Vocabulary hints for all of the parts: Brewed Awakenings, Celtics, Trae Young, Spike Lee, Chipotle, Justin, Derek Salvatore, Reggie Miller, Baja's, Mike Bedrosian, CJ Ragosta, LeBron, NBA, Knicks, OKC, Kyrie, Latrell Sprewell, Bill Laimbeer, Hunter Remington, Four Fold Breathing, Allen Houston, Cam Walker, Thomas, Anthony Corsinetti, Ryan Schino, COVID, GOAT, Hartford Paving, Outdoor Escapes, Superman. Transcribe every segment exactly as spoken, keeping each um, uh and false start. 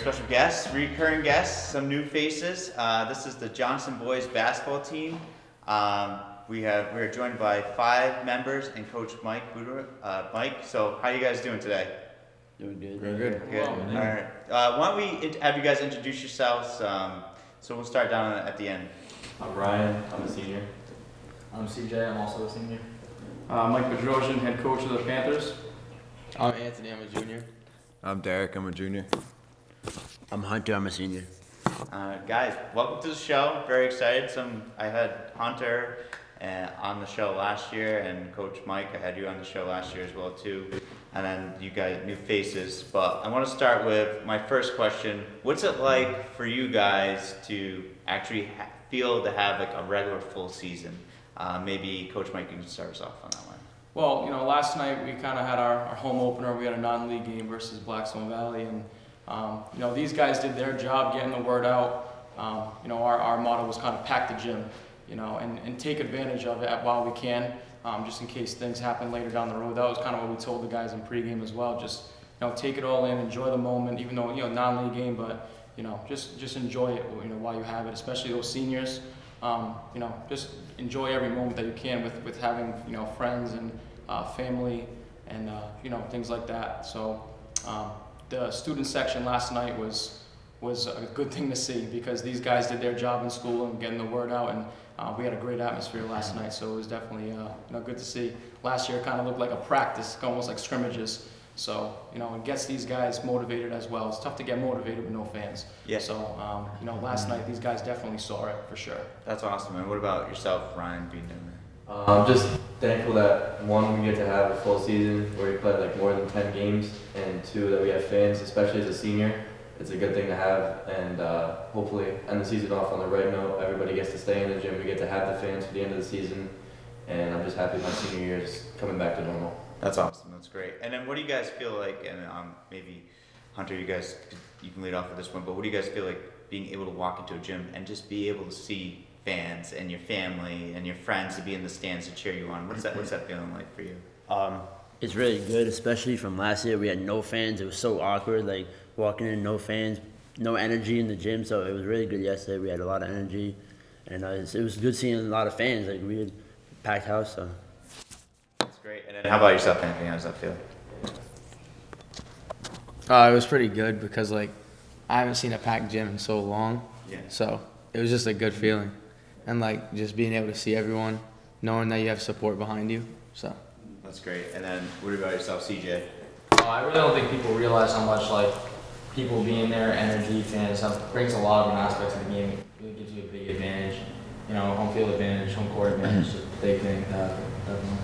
very special guests, recurring guests, some new faces. Uh, this is the Johnson Boys basketball team. Um, we have we are joined by five members and Coach Mike Bedrosian. Uh, Mike, so how are you guys doing today? Doing good. Doing good. Good. Well, all right. Uh, why don't we have you guys introduce yourselves? Um, so we'll start down at the end. I'm Ryan. I'm a senior. I'm C J. I'm also a senior. Uh, Mike Bedrosian, head coach of the Panthers. I'm Anthony. I'm a junior. I'm Derek. I'm a junior. I'm Hunter. I'm a senior. Uh, guys, welcome to the show. Very excited. Some I had Hunter uh, on the show last year, and Coach Mike, I had you on the show last year as well too. And then you guys, new faces. But I want to start with my first question. What's it like for you guys to actually ha feel to have like a regular full season? Uh, maybe Coach Mike can start us off on that one. Well, you know, last night we kind of had our, our home opener. We had a non-league game versus Blackstone Valley, and um, you know, these guys did their job getting the word out. Um, you know, our, our motto was kind of pack the gym, you know, and, and take advantage of it while we can, um, just in case things happen later down the road. That was kind of what we told the guys in pregame as well. Just, you know, take it all in, enjoy the moment, even though, you know, non-league game, but, you know, just, just enjoy it, you know, while you have it, especially those seniors. Um, you know, just enjoy every moment that you can with, with having, you know, friends and uh, family and, uh, you know, things like that. So um, the student section last night was was a good thing to see, because these guys did their job in school and getting the word out, and uh, we had a great atmosphere last night, so it was definitely uh, you know, good to see. Last year kind of looked like a practice, almost like scrimmages. So, you know, it gets these guys motivated as well. It's tough to get motivated with no fans. Yeah. So, um, you know, last night these guys definitely saw it for sure. That's awesome. And what about yourself, Ryan, being down there? Uh, I'm just thankful that, one, we get to have a full season where we play like more than ten games, and two, that we have fans, especially as a senior. It's a good thing to have, and uh, hopefully end the season off on the right note. Everybody gets to stay in the gym. We get to have the fans for the end of the season, and I'm just happy my senior year is coming back to normal. That's awesome. That's great. And then, what do you guys feel like? And um, maybe Hunter, you guys, you can lead off with this one. But what do you guys feel like being able to walk into a gym and just be able to see fans and your family and your friends to be in the stands to cheer you on? What's that? What's that feeling like for you? Um, it's really good, especially from last year. We had no fans. It was so awkward, like walking in, no fans, no energy in the gym. So it was really good yesterday. We had a lot of energy, and uh, it was good seeing a lot of fans. Like we had a packed house. So. Great. And then how about yourself, Anthony? How does that feel? Uh, it was pretty good, because like I haven't seen a packed gym in so long. Yeah. So it was just a good feeling, and like just being able to see everyone, knowing that you have support behind you. So that's great. And then what about yourself, C J? Uh, I really don't think people realize how much like people being there, energy, fans, that brings a lot of an aspect to the game. It really gives you a big advantage. You know, home field advantage, home court advantage, is a big thing. Uh, definitely.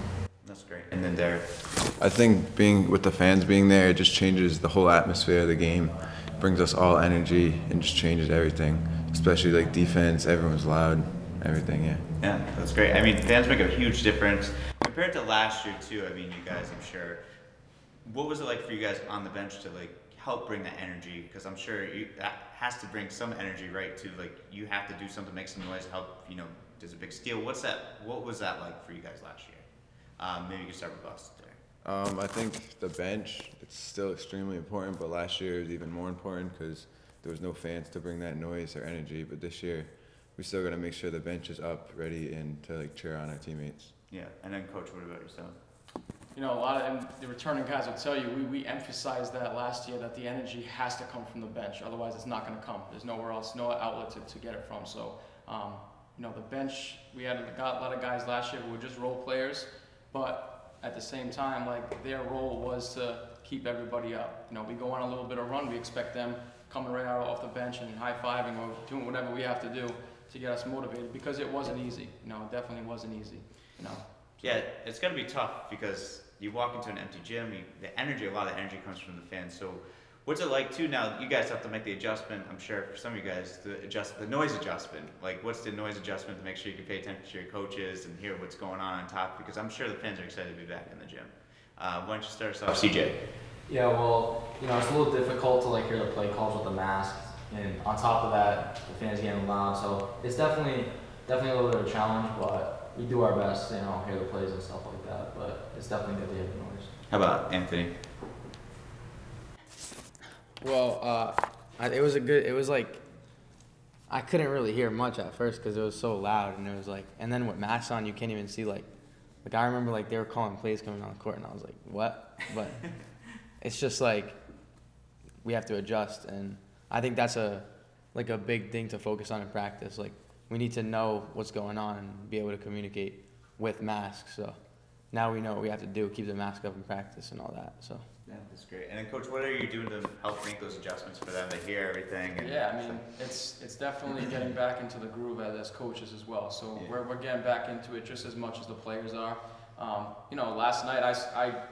That's great. And then Derek? I think being with the fans being there, it just changes the whole atmosphere of the game. It brings us all energy and just changes everything, especially like defense. Everyone's loud, everything, yeah. Yeah, that's great. I mean, fans make a huge difference. Compared to last year, too, I mean, you guys, I'm sure, what was it like for you guys on the bench to like help bring that energy? Because I'm sure you, that has to bring some energy, right, too? Like, you have to do something, make some noise, help, you know, there's a big steal. What's that, what was that like for you guys last year? Um, maybe you can start with us today. Um, I think the bench, it's still extremely important, but last year it was even more important because there was no fans to bring that noise or energy. But this year, we still got to make sure the bench is up, ready, and to like cheer on our teammates. Yeah, and then Coach, what about yourself? You know, a lot of and the returning guys will tell you, we, we emphasized that last year, that the energy has to come from the bench. Otherwise, it's not going to come. There's nowhere else, no outlet to, to get it from. So, um, you know, the bench, we had a lot of guys last year who were just role players. But at the same time, like their role was to keep everybody up. You know, we go on a little bit of run, we expect them coming right out off the bench and high-fiving or doing whatever we have to do to get us motivated, because it wasn't easy. You know, it definitely wasn't easy, you know. So. Yeah, it's going to be tough, because you walk into an empty gym, you, the energy, a lot of the energy comes from the fans. So what's it like, too, now you guys have to make the adjustment, I'm sure for some of you guys, the, adjust, the noise adjustment. Like, what's the noise adjustment to make sure you can pay attention to your coaches and hear what's going on on top? Because I'm sure the fans are excited to be back in the gym. Uh, why don't you start us off, C J? Yeah, well, you know, it's a little difficult to, like, hear the play calls with the mask. And on top of that, the fans getting loud. So it's definitely definitely a little bit of a challenge, but we do our best to, you know, hear the plays and stuff like that. But it's definitely good to hear the noise. How about Anthony? Well, uh, I, it was a good, it was like, I couldn't really hear much at first because it was so loud, and it was like, and then with masks on, you can't even see, like, like I remember, like, they were calling plays coming on the court, and I was like, what? But it's just like, we have to adjust, and I think that's a, like, a big thing to focus on in practice. Like, we need to know what's going on and be able to communicate with masks. So now we know what we have to do, keep the mask up in practice and all that. So yeah, that's great. And then, Coach, what are you doing to help make those adjustments for them to hear everything? And yeah, I mean, so. it's it's definitely getting back into the groove as coaches as well. So yeah. we're, we're getting back into it just as much as the players are. Um, you know, last night I, I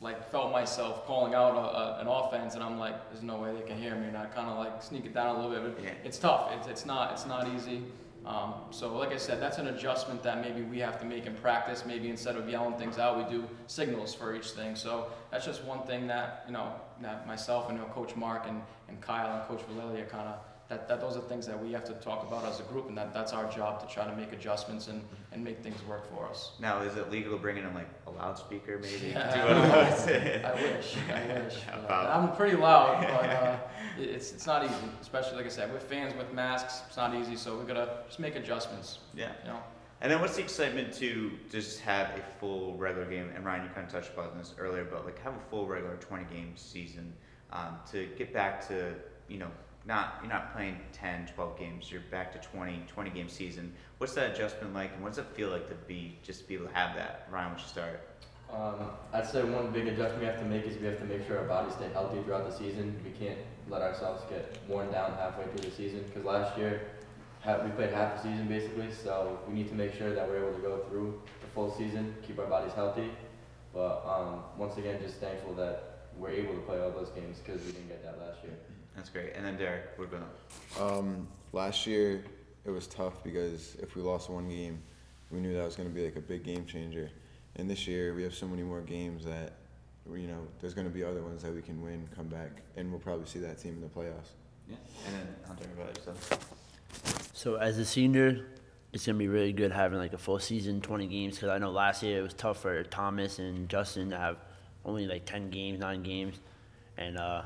like felt myself calling out a, a, an offense, and I'm like, there's no way they can hear me, and I kind of like sneak it down a little bit. But yeah. It's tough. It's it's not it's not easy. Um, so like I said, that's an adjustment that maybe we have to make in practice. Maybe instead of yelling things out, we do signals for each thing. So that's just one thing that, you know, that myself and Coach Mark and, and Kyle and Coach Valelia kind of, that, that those are things that we have to talk about as a group, and that, that's our job to try to make adjustments and, and make things work for us. Now, is it legal to bring in like a loudspeaker maybe? Yeah, I, I wish, I wish. Uh, I'm pretty loud, but uh, it's, it's not easy, especially like I said, with fans, with masks, it's not easy, so we've got to just make adjustments. Yeah. You know? And then what's the excitement to just have a full regular game, and Ryan, you kind of touched upon this earlier, but like have a full regular twenty game season um, to get back to, you know, Not you're not playing ten, twelve games. You're back to twenty, twenty game season. What's that adjustment like, and what does it feel like to be just to be able to have that? Ryan, why don't you start? Um, I'd say one big adjustment we have to make is we have to make sure our bodies stay healthy throughout the season. We can't let ourselves get worn down halfway through the season, because last year we played half the season basically. So we need to make sure that we're able to go through the full season, keep our bodies healthy. But um, once again, just thankful that we're able to play all those games because we didn't get that last year. That's great. And then Derek, what about? Um, last year, it was tough because if we lost one game, we knew that was going to be like a big game changer. And this year, we have so many more games that, you know, there's going to be other ones that we can win, come back, and we'll probably see that team in the playoffs. Yeah. And then Hunter, about yourself. So as a senior, it's going to be really good having like a full season, twenty games, because I know last year it was tough for Thomas and Justin to have only like ten games, nine games, and uh.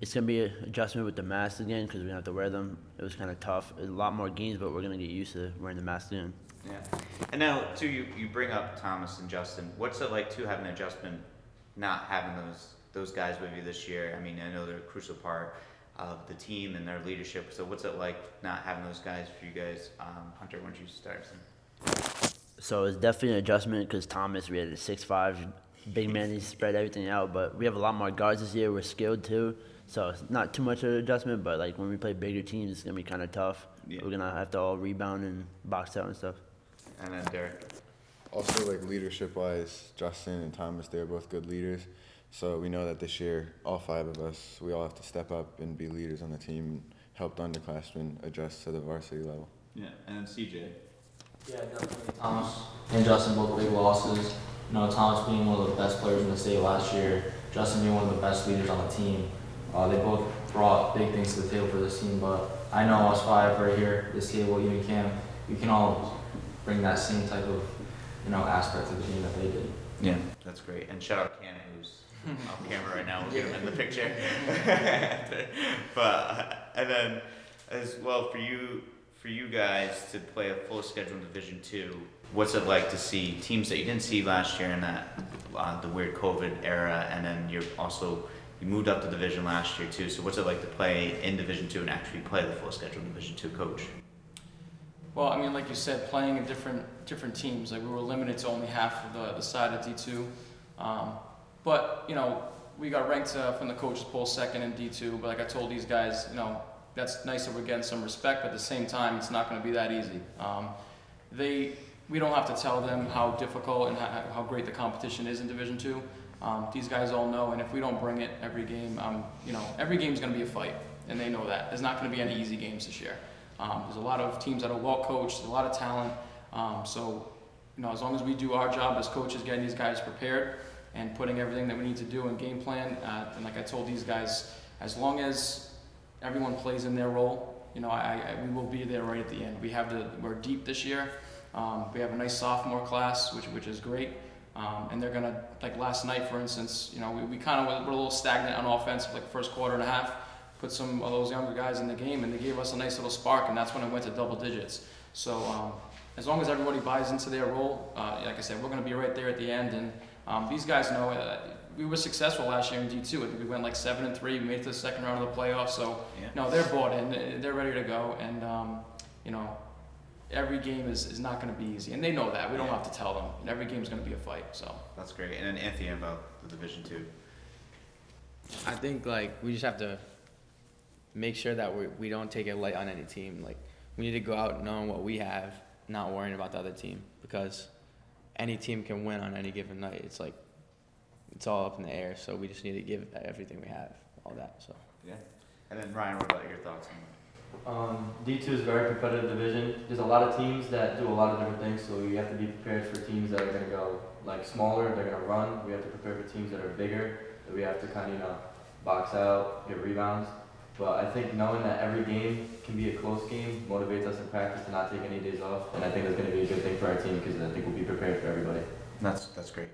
It's going to be an adjustment with the masks again, because we don't have to wear them. It was kind of tough. A lot more games, but we're going to get used to wearing the masks again. Yeah. And now, too, you, you bring up Thomas and Justin. What's it like to have an adjustment not having those those guys with you this year? I mean, I know they're a crucial part of the team and their leadership. So what's it like not having those guys for you guys? Um, Hunter, why don't you start? So it's definitely an adjustment, because Thomas, we had a six five big man. He spread everything out. But we have a lot more guards this year. We're skilled, too. So it's not too much of an adjustment, but like when we play bigger teams, it's gonna be kind of tough. Yeah. We're gonna have to all rebound and box out and stuff. And then Derek. Also, like leadership-wise, Justin and Thomas, they're both good leaders. So we know that this year, all five of us, we all have to step up and be leaders on the team, help the underclassmen adjust to the varsity level. Yeah, and then C J. Yeah, definitely Thomas and Justin both big losses. You know, Thomas being one of the best players in the state last year, Justin being one of the best leaders on the team. Uh, they both brought big things to the table for this team, but I know us five right here, this table, you and Cam, we can all bring that same type of, you know, aspect to the team that they did. Yeah, that's great. And shout out Cam, who's off camera right now. We'll get him in the picture. But uh, and then as well for you, for you guys to play a full schedule in Division Two, what's it like to see teams that you didn't see last year in that uh, the weird COVID era, and then you're also. You moved up to Division last year too, so what's it like to play in Division Two and actually play the full schedule in Division Two, Coach? Well, I mean, like you said, playing in different different teams. Like we were limited to only half of the, the side of D two, um, but you know we got ranked uh, from the coaches poll second in D two. But like I told these guys, you know that's nice that we're getting some respect, but at the same time, it's not going to be that easy. Um, they we don't have to tell them how difficult and how, how great the competition is in Division Two. Um, these guys all know, and if we don't bring it every game, um, you know, every game's going to be a fight, and they know that. There's not going to be any easy games this year. Um, there's a lot of teams that are well coached, a lot of talent. Um, so, you know, as long as we do our job as coaches, getting these guys prepared and putting everything that we need to do in game plan, uh, and like I told these guys, as long as everyone plays in their role, you know, I, I we will be there right at the end. We have the we're deep this year. Um, we have a nice sophomore class, which which is great. Um, and they're going to, like last night, for instance, you know, we, we kind of were, were a little stagnant on offense, like first quarter and a half. put some of those younger guys in the game, and they gave us a nice little spark, and that's when it went to double digits. So um, as long as everybody buys into their role, uh, like I said, we're going to be right there at the end. And um, these guys know uh, we were successful last year in D two. I think we went like seven and three. We made it to the second round of the playoffs. So yeah. no, they're bought in. They're ready to go. And um, you know, every game is, is not going to be easy, and they know that. We don't yeah. have to tell them. And every game is going to be a fight. So that's great. And then Anthony about the Division two. I think like we just have to make sure that we we don't take it light on any team. Like we need to go out knowing what we have, not worrying about the other team, because any team can win on any given night. It's like it's all up in the air. So we just need to give everything we have, all that. So yeah. And then Ryan, what about your thoughts on that? Um, D two is a very competitive division. There's a lot of teams that do a lot of different things, so you have to be prepared for teams that are going to go like smaller, they're going to run. We have to prepare for teams that are bigger, that we have to kind of, you know, box out, get rebounds. But I think knowing that every game can be a close game motivates us in practice to not take any days off, and I think that's going to be a good thing for our team because I think we'll be prepared for everybody. That's, that's great.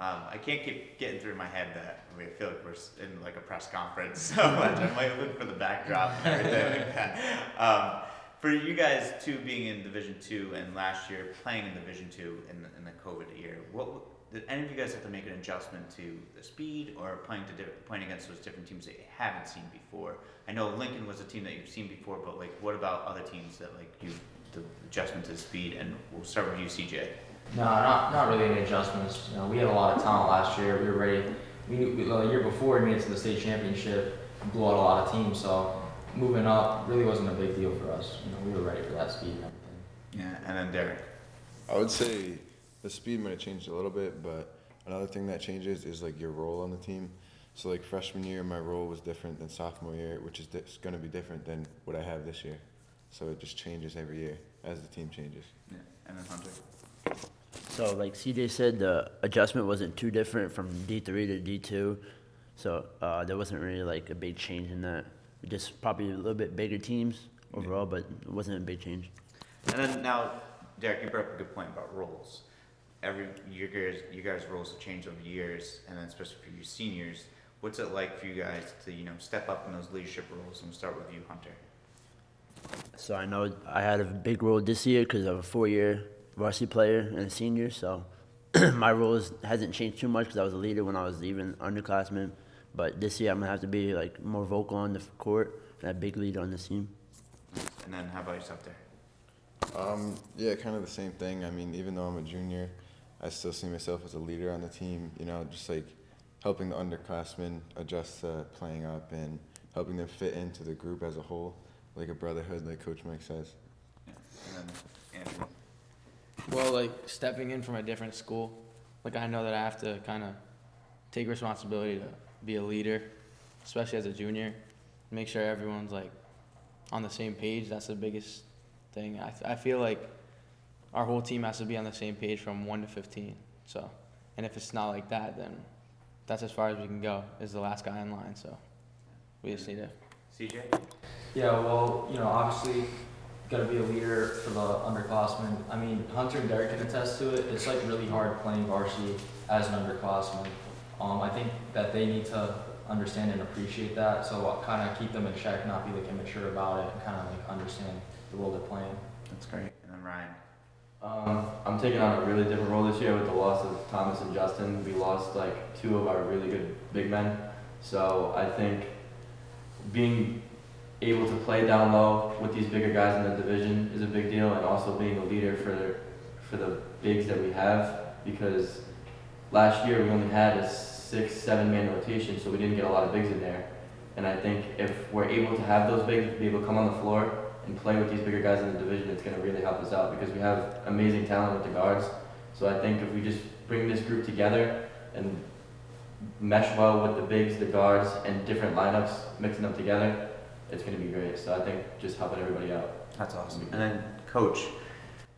Um, I can't keep getting through my head that I, mean, I feel like we're in like a press conference so much. I might look for the backdrop and everything like that. Um, for you guys, too, being in Division two and last year playing in Division two in the, in the COVID year, what did any of you guys have to make an adjustment to the speed or playing to playing against those different teams that you haven't seen before? I know Lincoln was a team that you've seen before, but like, what about other teams that like you the adjustment to the speed? And we'll start with you, C J. No, not not really any adjustments. You know, we had a lot of talent last year. We were ready. We, we the year before we made it to the state championship, and blew out a lot of teams. So moving up really wasn't a big deal for us. You know, we were ready for that speed and everything. Yeah, and then Derek. I would say the speed might have changed a little bit, but another thing that changes is like your role on the team. So like freshman year, my role was different than sophomore year, which is di- going to be different than what I have this year. So it just changes every year as the team changes. Yeah, and then Hunter. So like C J said, the adjustment wasn't too different from D three to D two, so uh, there wasn't really like a big change in that. Just probably a little bit bigger teams overall, but it wasn't a big change. And then now, Derek, you brought up a good point about roles. Every you guys, you guys' roles have changed over the years, and then especially for your seniors. What's it like for you guys to you know step up in those leadership roles? And we'll start with you, Hunter. So I know I had a big role this year because of a four-year varsity player and a senior, so my role is, hasn't changed too much because I was a leader when I was even underclassman. But this year I'm gonna have to be like more vocal on the court and a big leader on the team. And then how about yourself there? Um, yeah, kind of the same thing. I mean, even though I'm a junior, I still see myself as a leader on the team. You know, just like helping the underclassmen adjust to playing up and helping them fit into the group as a whole, like a brotherhood, like Coach Mike says. Yeah. And then Andrew. Well, like, stepping in from a different school, like, I know that I have to kind of take responsibility to be a leader, especially as a junior, make sure everyone's, like, on the same page. That's the biggest thing. I, I feel like our whole team has to be on the same page from one to fifteen, so, and if it's not like that, then that's as far as we can go, is the last guy in line, so we just need to. C J? Yeah, well, you know, obviously, got to be a leader for the underclassmen. I mean, Hunter and Derek can attest to it. It's like really hard playing varsity as an underclassman. Um, I think that they need to understand and appreciate that. So I'll kind of keep them in check, not be like immature about it, and kind of like understand the role they're playing. That's great. And then Ryan. Um, I'm taking on a really different role this year with the loss of Thomas and Justin. We lost like two of our really good big men. So I think being able to play down low with these bigger guys in the division is a big deal, and also being a leader for the, for the bigs that we have, because last year we only had a six, seven man rotation, so we didn't get a lot of bigs in there. And I think if we're able to have those bigs be able to come on the floor and play with these bigger guys in the division, it's gonna really help us out because we have amazing talent with the guards. So I think if we just bring this group together and mesh well with the bigs, the guards, and different lineups, mixing them together, it's going to be great. So I think just helping everybody out. That's awesome. And then, Coach,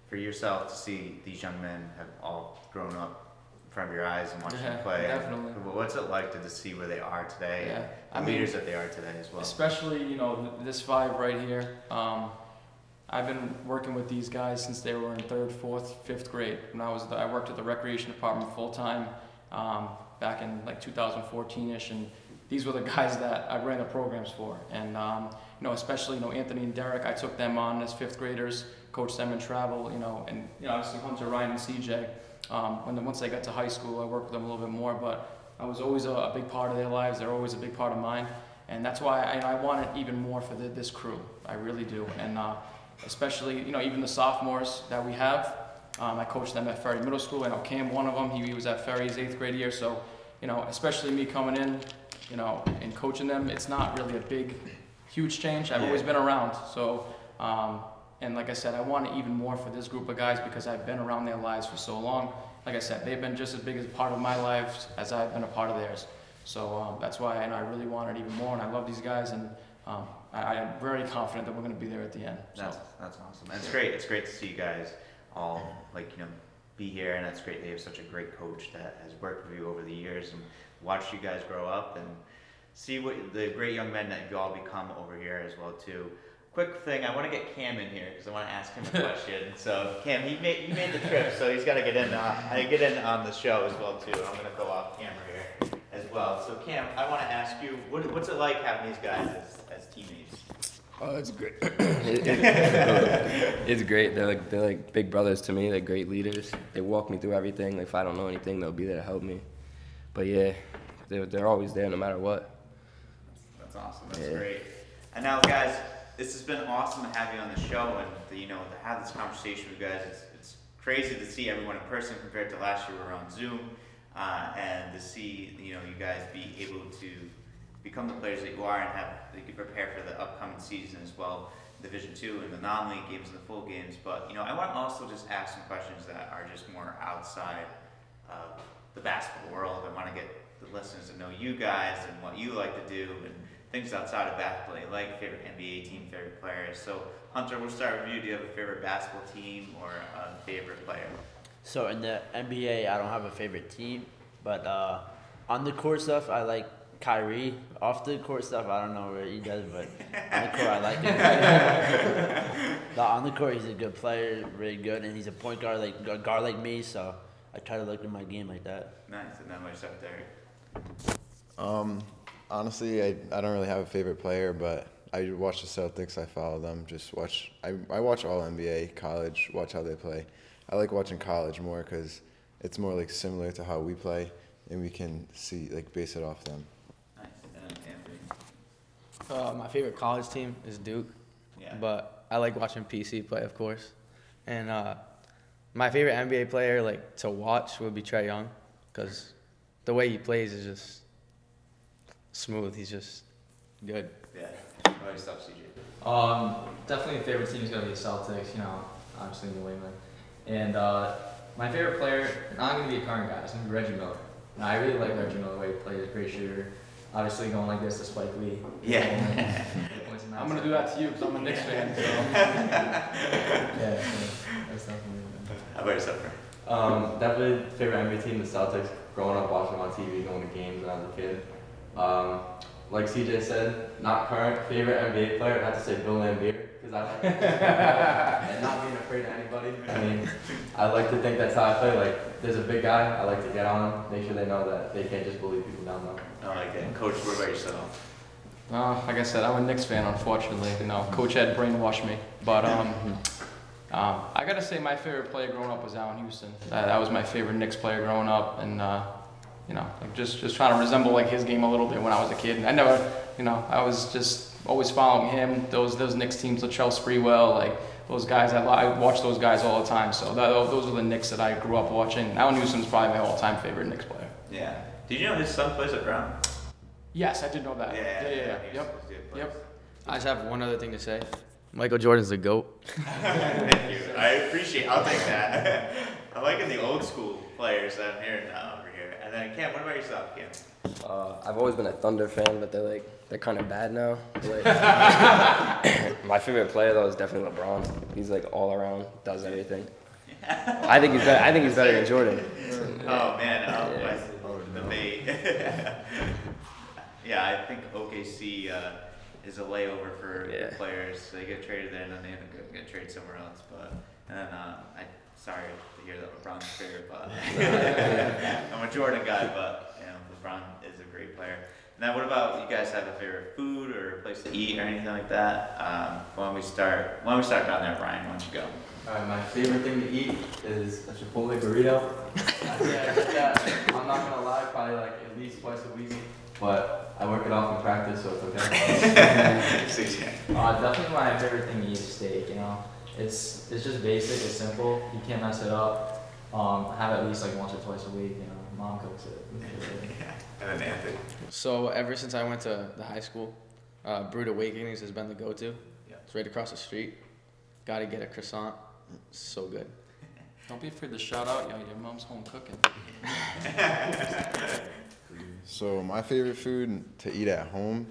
for yourself to see these young men have all grown up in front of your eyes and watch yeah, them play. Definitely. What's it like to just see where they are today? Yeah. And the I leaders mean, that they are today as well. Especially, you know, this five right here. Um, I've been working with these guys since they were in third, fourth, fifth grade. When I was, the, I worked at the recreation department full time um, back in like two thousand fourteen ish, and these were the guys that I ran the programs for. And um, you know, especially you know Anthony and Derek, I took them on as fifth graders, coached them in travel, you know, and you know obviously Hunter, Ryan, and C J. Um, when the, once they got to high school, I worked with them a little bit more, but I was always a, a big part of their lives. They're always a big part of mine, and that's why I, I want it even more for the, this crew. I really do, and uh, especially you know even the sophomores that we have. Um, I coached them at Ferry Middle School. I know Cam, one of them, he, he was at Ferry's eighth grade year. So, you know, especially me coming in, you know, and coaching them, it's not really a big, huge change. I've yeah. always been around. So, um, and like I said, I want it even more for this group of guys because I've been around their lives for so long. Like I said, they've been just as big as a part of my life as I've been a part of theirs. So um, that's why, and I really want it even more. And I love these guys, and um, I, I am very confident that we're going to be there at the end. So. That's that's awesome. And it's great. It's great to see you guys all like you know be here, and that's great. They have such a great coach that has worked with you over the years and watched you guys grow up and see what the great young men that you all become over here as well too. Quick thing, I want to get Cam in here because I want to ask him a question. So Cam, he made he made the trip, so he's got to get in. I uh, get in on the show as well too. I'm gonna go off camera here as well. So Cam, I want to ask you, what, what's it like having these guys as, as teammates? Oh, it's great. it, it, it's great. They're like they're like big brothers to me. They're great leaders. They walk me through everything. Like if I don't know anything, they'll be there to help me. But yeah, they're they're always there no matter what. That's, that's awesome. That's yeah. great. And now, guys, this has been awesome to have you on the show and to, you know to have this conversation with you guys. It's it's crazy to see everyone in person compared to last year we were on Zoom, uh, and to see you know you guys be able to become the players that you are and have you can prepare for the upcoming season as well, Division Two and the non-league games and the full games. But you know, I want to also just ask some questions that are just more outside of the basketball world. I want to get the listeners to know you guys and what you like to do and things outside of basketball, like favorite N B A team, favorite players. So Hunter, we'll start with you. Do you have a favorite basketball team or a favorite player? So in the N B A, I don't have a favorite team, but uh, on the court stuff, I like Kyrie. Off the court stuff, I don't know what he does, but on the court, I like him. But on the court, he's a good player, really good, and he's a point guard like a guard like me. So I try to look at my game like that. Nice, and that much up there. Um, honestly, I I don't really have a favorite player, but I watch the Celtics. I follow them. Just watch. I I watch all N B A, college. Watch how they play. I like watching college more because it's more like similar to how we play, and we can see like base it off them. Uh, my favorite college team is Duke, yeah. but I like watching P C play, of course. And uh, my favorite N B A player, like to watch, would be Trae Young, because the way he plays is just smooth. He's just good. Yeah. All right, stop, C J. Um, definitely, favorite team is gonna be the Celtics. You know, obviously New England. And uh, my favorite player, not gonna be a current guy. It's gonna be Reggie Miller. And I really like Reggie Miller the way he plays. He's a great shooter. Obviously, going like this to Spike Lee. Yeah. I'm going to do that to you because I'm a Knicks fan. So. yeah, that's definitely good. How about yourself, Frank? Um, definitely favorite N B A team, the Celtics. Growing up, watching them on T V, going to games when I was a kid. Um, like C J said, not current. Favorite N B A player, I'd have to say Bill Laimbeer because I like and not being afraid of anybody. I mean, I like to think that's how I play. Like, there's a big guy, I like to get on him, make sure they know that they can't just bully people down low. I like that. Coach, what about yourself? Uh, like I said, I'm a Knicks fan, unfortunately. You know, Coach had brainwashed me. But um, um, I got to say my favorite player growing up was Allen Houston. That, that was my favorite Knicks player growing up. And, uh, you know, like just, just trying to resemble like his game a little bit when I was a kid. And I never, you know, I was just always following him. Those those Knicks teams, Latrell Sprewell, like those guys, I, I watched those guys all the time. So that, those were the Knicks that I grew up watching. Allen Houston's probably my all-time favorite Knicks player. Yeah. Did you know his son plays at Brown? Yes, I did know that. Yeah, yeah, yeah. yeah. yeah. Yep. Yep. I just have one other thing to say. Michael Jordan's the GOAT. Thank you. I appreciate it. I'll take that. I'm liking the old school players that I'm hearing now over here. And then Cam, what about yourself, Cam? Uh, I've always been a Thunder fan, but they're like they're kind of bad now. Like, my favorite player though is definitely LeBron. He's like all around, does everything. Yeah. I think he's better. I think he's better than Jordan. Oh man. Oh, yeah. I, The bait. yeah, I think O K C uh, is a layover for yeah. players. They get traded there and then they end up getting traded somewhere else. But and then, uh, I sorry to hear that LeBron's favorite, but I'm a Jordan guy. But you know, LeBron is a great player. Now, what about you guys have a favorite food or a place to eat or anything like that? Um, why don't we start? Why don't we start down there, Brian? Why don't you go? All right, my favorite thing to eat is a Chipotle burrito. Yeah, I'm not gonna lie, probably like at least twice a week, but I work it off in practice, so it's okay. Six, yeah. Uh, definitely my favorite thing to eat is steak. You know, it's it's just basic, it's simple. You can't mess it up. Um, I have it at least like once or twice a week. You know, mom cooks it. Yeah. And then Anthony. So ever since I went to the high school, uh, Brewed Awakenings has been the go-to. Yeah. It's right across the street. Got to get a croissant. It's so good. Don't be afraid to shout out, yo. Your mom's home cooking. So my favorite food to eat at home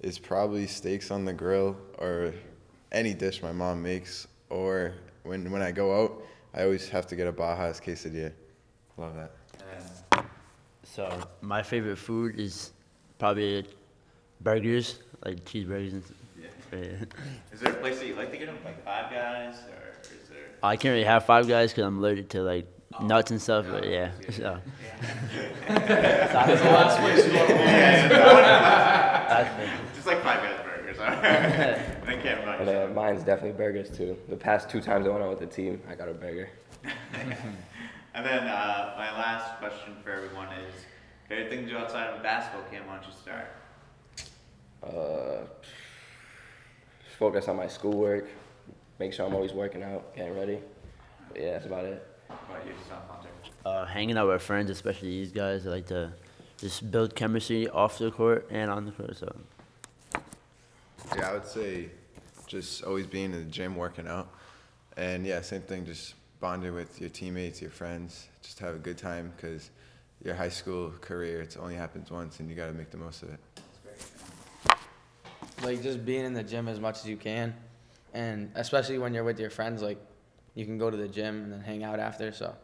is probably steaks on the grill or any dish my mom makes. Or when when I go out, I always have to get a Baja's quesadilla. Love that. Yeah. So my favorite food is probably burgers, like cheeseburgers. And yeah. Is there a place that you like to get them, like Five Guys, or is there? I can't really have Five Guys because I'm allergic to like oh, nuts and stuff. No, but yeah, yeah. So. Yeah. Just like Five Guys burgers. I can't mind. But, uh, mine's definitely burgers too. The past two times I went out with the team, I got a burger. And then uh, my last question for everyone is, favorite thing to do outside of a basketball camp? Why don't you start? Uh, focus on my schoolwork. Make sure I'm always working out, getting ready. But yeah, that's about it. What about you, Hunter? Uh, hanging out with friends, especially these guys. I like to just build chemistry off the court and on the court. So. Yeah, I would say just always being in the gym, working out, and yeah, same thing, just bonded with your teammates, your friends, just have a good time because your high school career, it only happens once and you got to make the most of it. Like just being in the gym as much as you can, and especially when you're with your friends, like you can go to the gym and then hang out after, so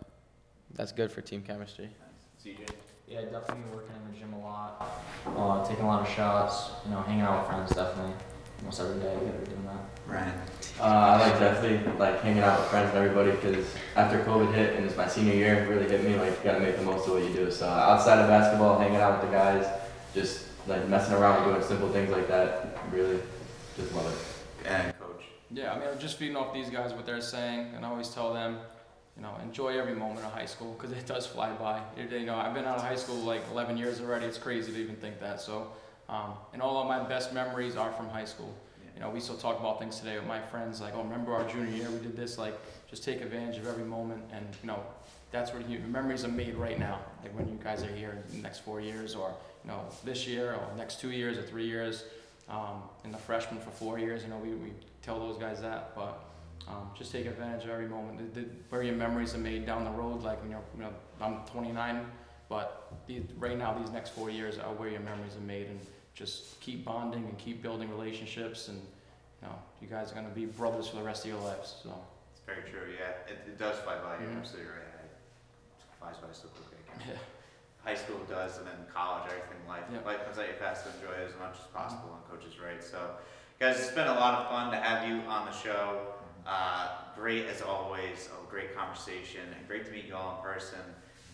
that's good for team chemistry. Nice. C J? Yeah, definitely working in the gym a lot, uh, taking a lot of shots, you know, hanging out with friends definitely. Almost every day we were doing that. Right. Uh, I like definitely like hanging out with friends and everybody because after COVID hit and it's my senior year, it really hit me. Like you gotta make the most of what you do. So outside of basketball, hanging out with the guys, just like messing around, doing simple things like that, really, just love it. And coach. Yeah, I mean, I'm just feeding off these guys what they're saying, and I always tell them, you know, enjoy every moment of high school because it does fly by. It, you know, I've been out of high school like eleven years already. It's crazy to even think that. So. Um, and all of my best memories are from high school. Yeah. You know, we still talk about things today with my friends, like, oh, remember our junior year, we did this, like, just take advantage of every moment, and, you know, that's where your memories are made right now, like when you guys are here in the next four years or, you know, this year or next two years or three years, um, and the freshman for four years, you know, we, we tell those guys that, but um, just take advantage of every moment. The, the, where your memories are made down the road, like, you know, you know I'm twenty-nine, but these, right now, these next four years are where your memories are made, and just keep bonding and keep building relationships, and you know, you guys are going to be brothers for the rest of your lives. So it's very true. Yeah, it, it does fly by. You're mm-hmm. absolutely right. It flies by so quickly. Yeah. High school does, and then college, everything. Life, yeah. life comes at you fast. So enjoy it as much as possible. Mm-hmm. And coach is right. So, guys, it's been a lot of fun to have you on the show. Uh, great as always. A great conversation, and great to meet you all in person.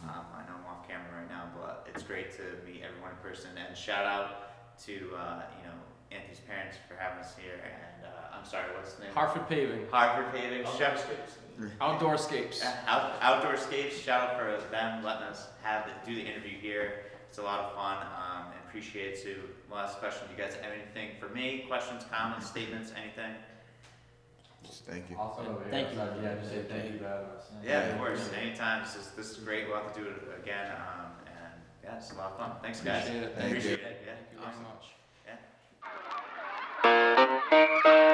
Um, I know I'm off camera right now, but it's great to meet everyone in person. And shout out to uh, you know Anthony's parents for having us here. And uh, I'm sorry, what's the name? Hartford Paving. Hartford Paving. Outdoor Escapes. Outdoor Escapes. Out, outdoor Escapes. Shout out for them letting us have the, do the interview here. It's a lot of fun. Um, and appreciate it too. Last question. Do you guys have anything for me? Questions, comments, statements, anything? Thank you. Also, thank you. Yeah, just say thank you for having us. Yeah, of course. Anytime. This is, this is great. We'll have to do it again. Um, and yeah, it's a lot of fun. Thanks, guys. Appreciate it. Thank you. Appreciate it. Yeah. Thank you very much. Yeah.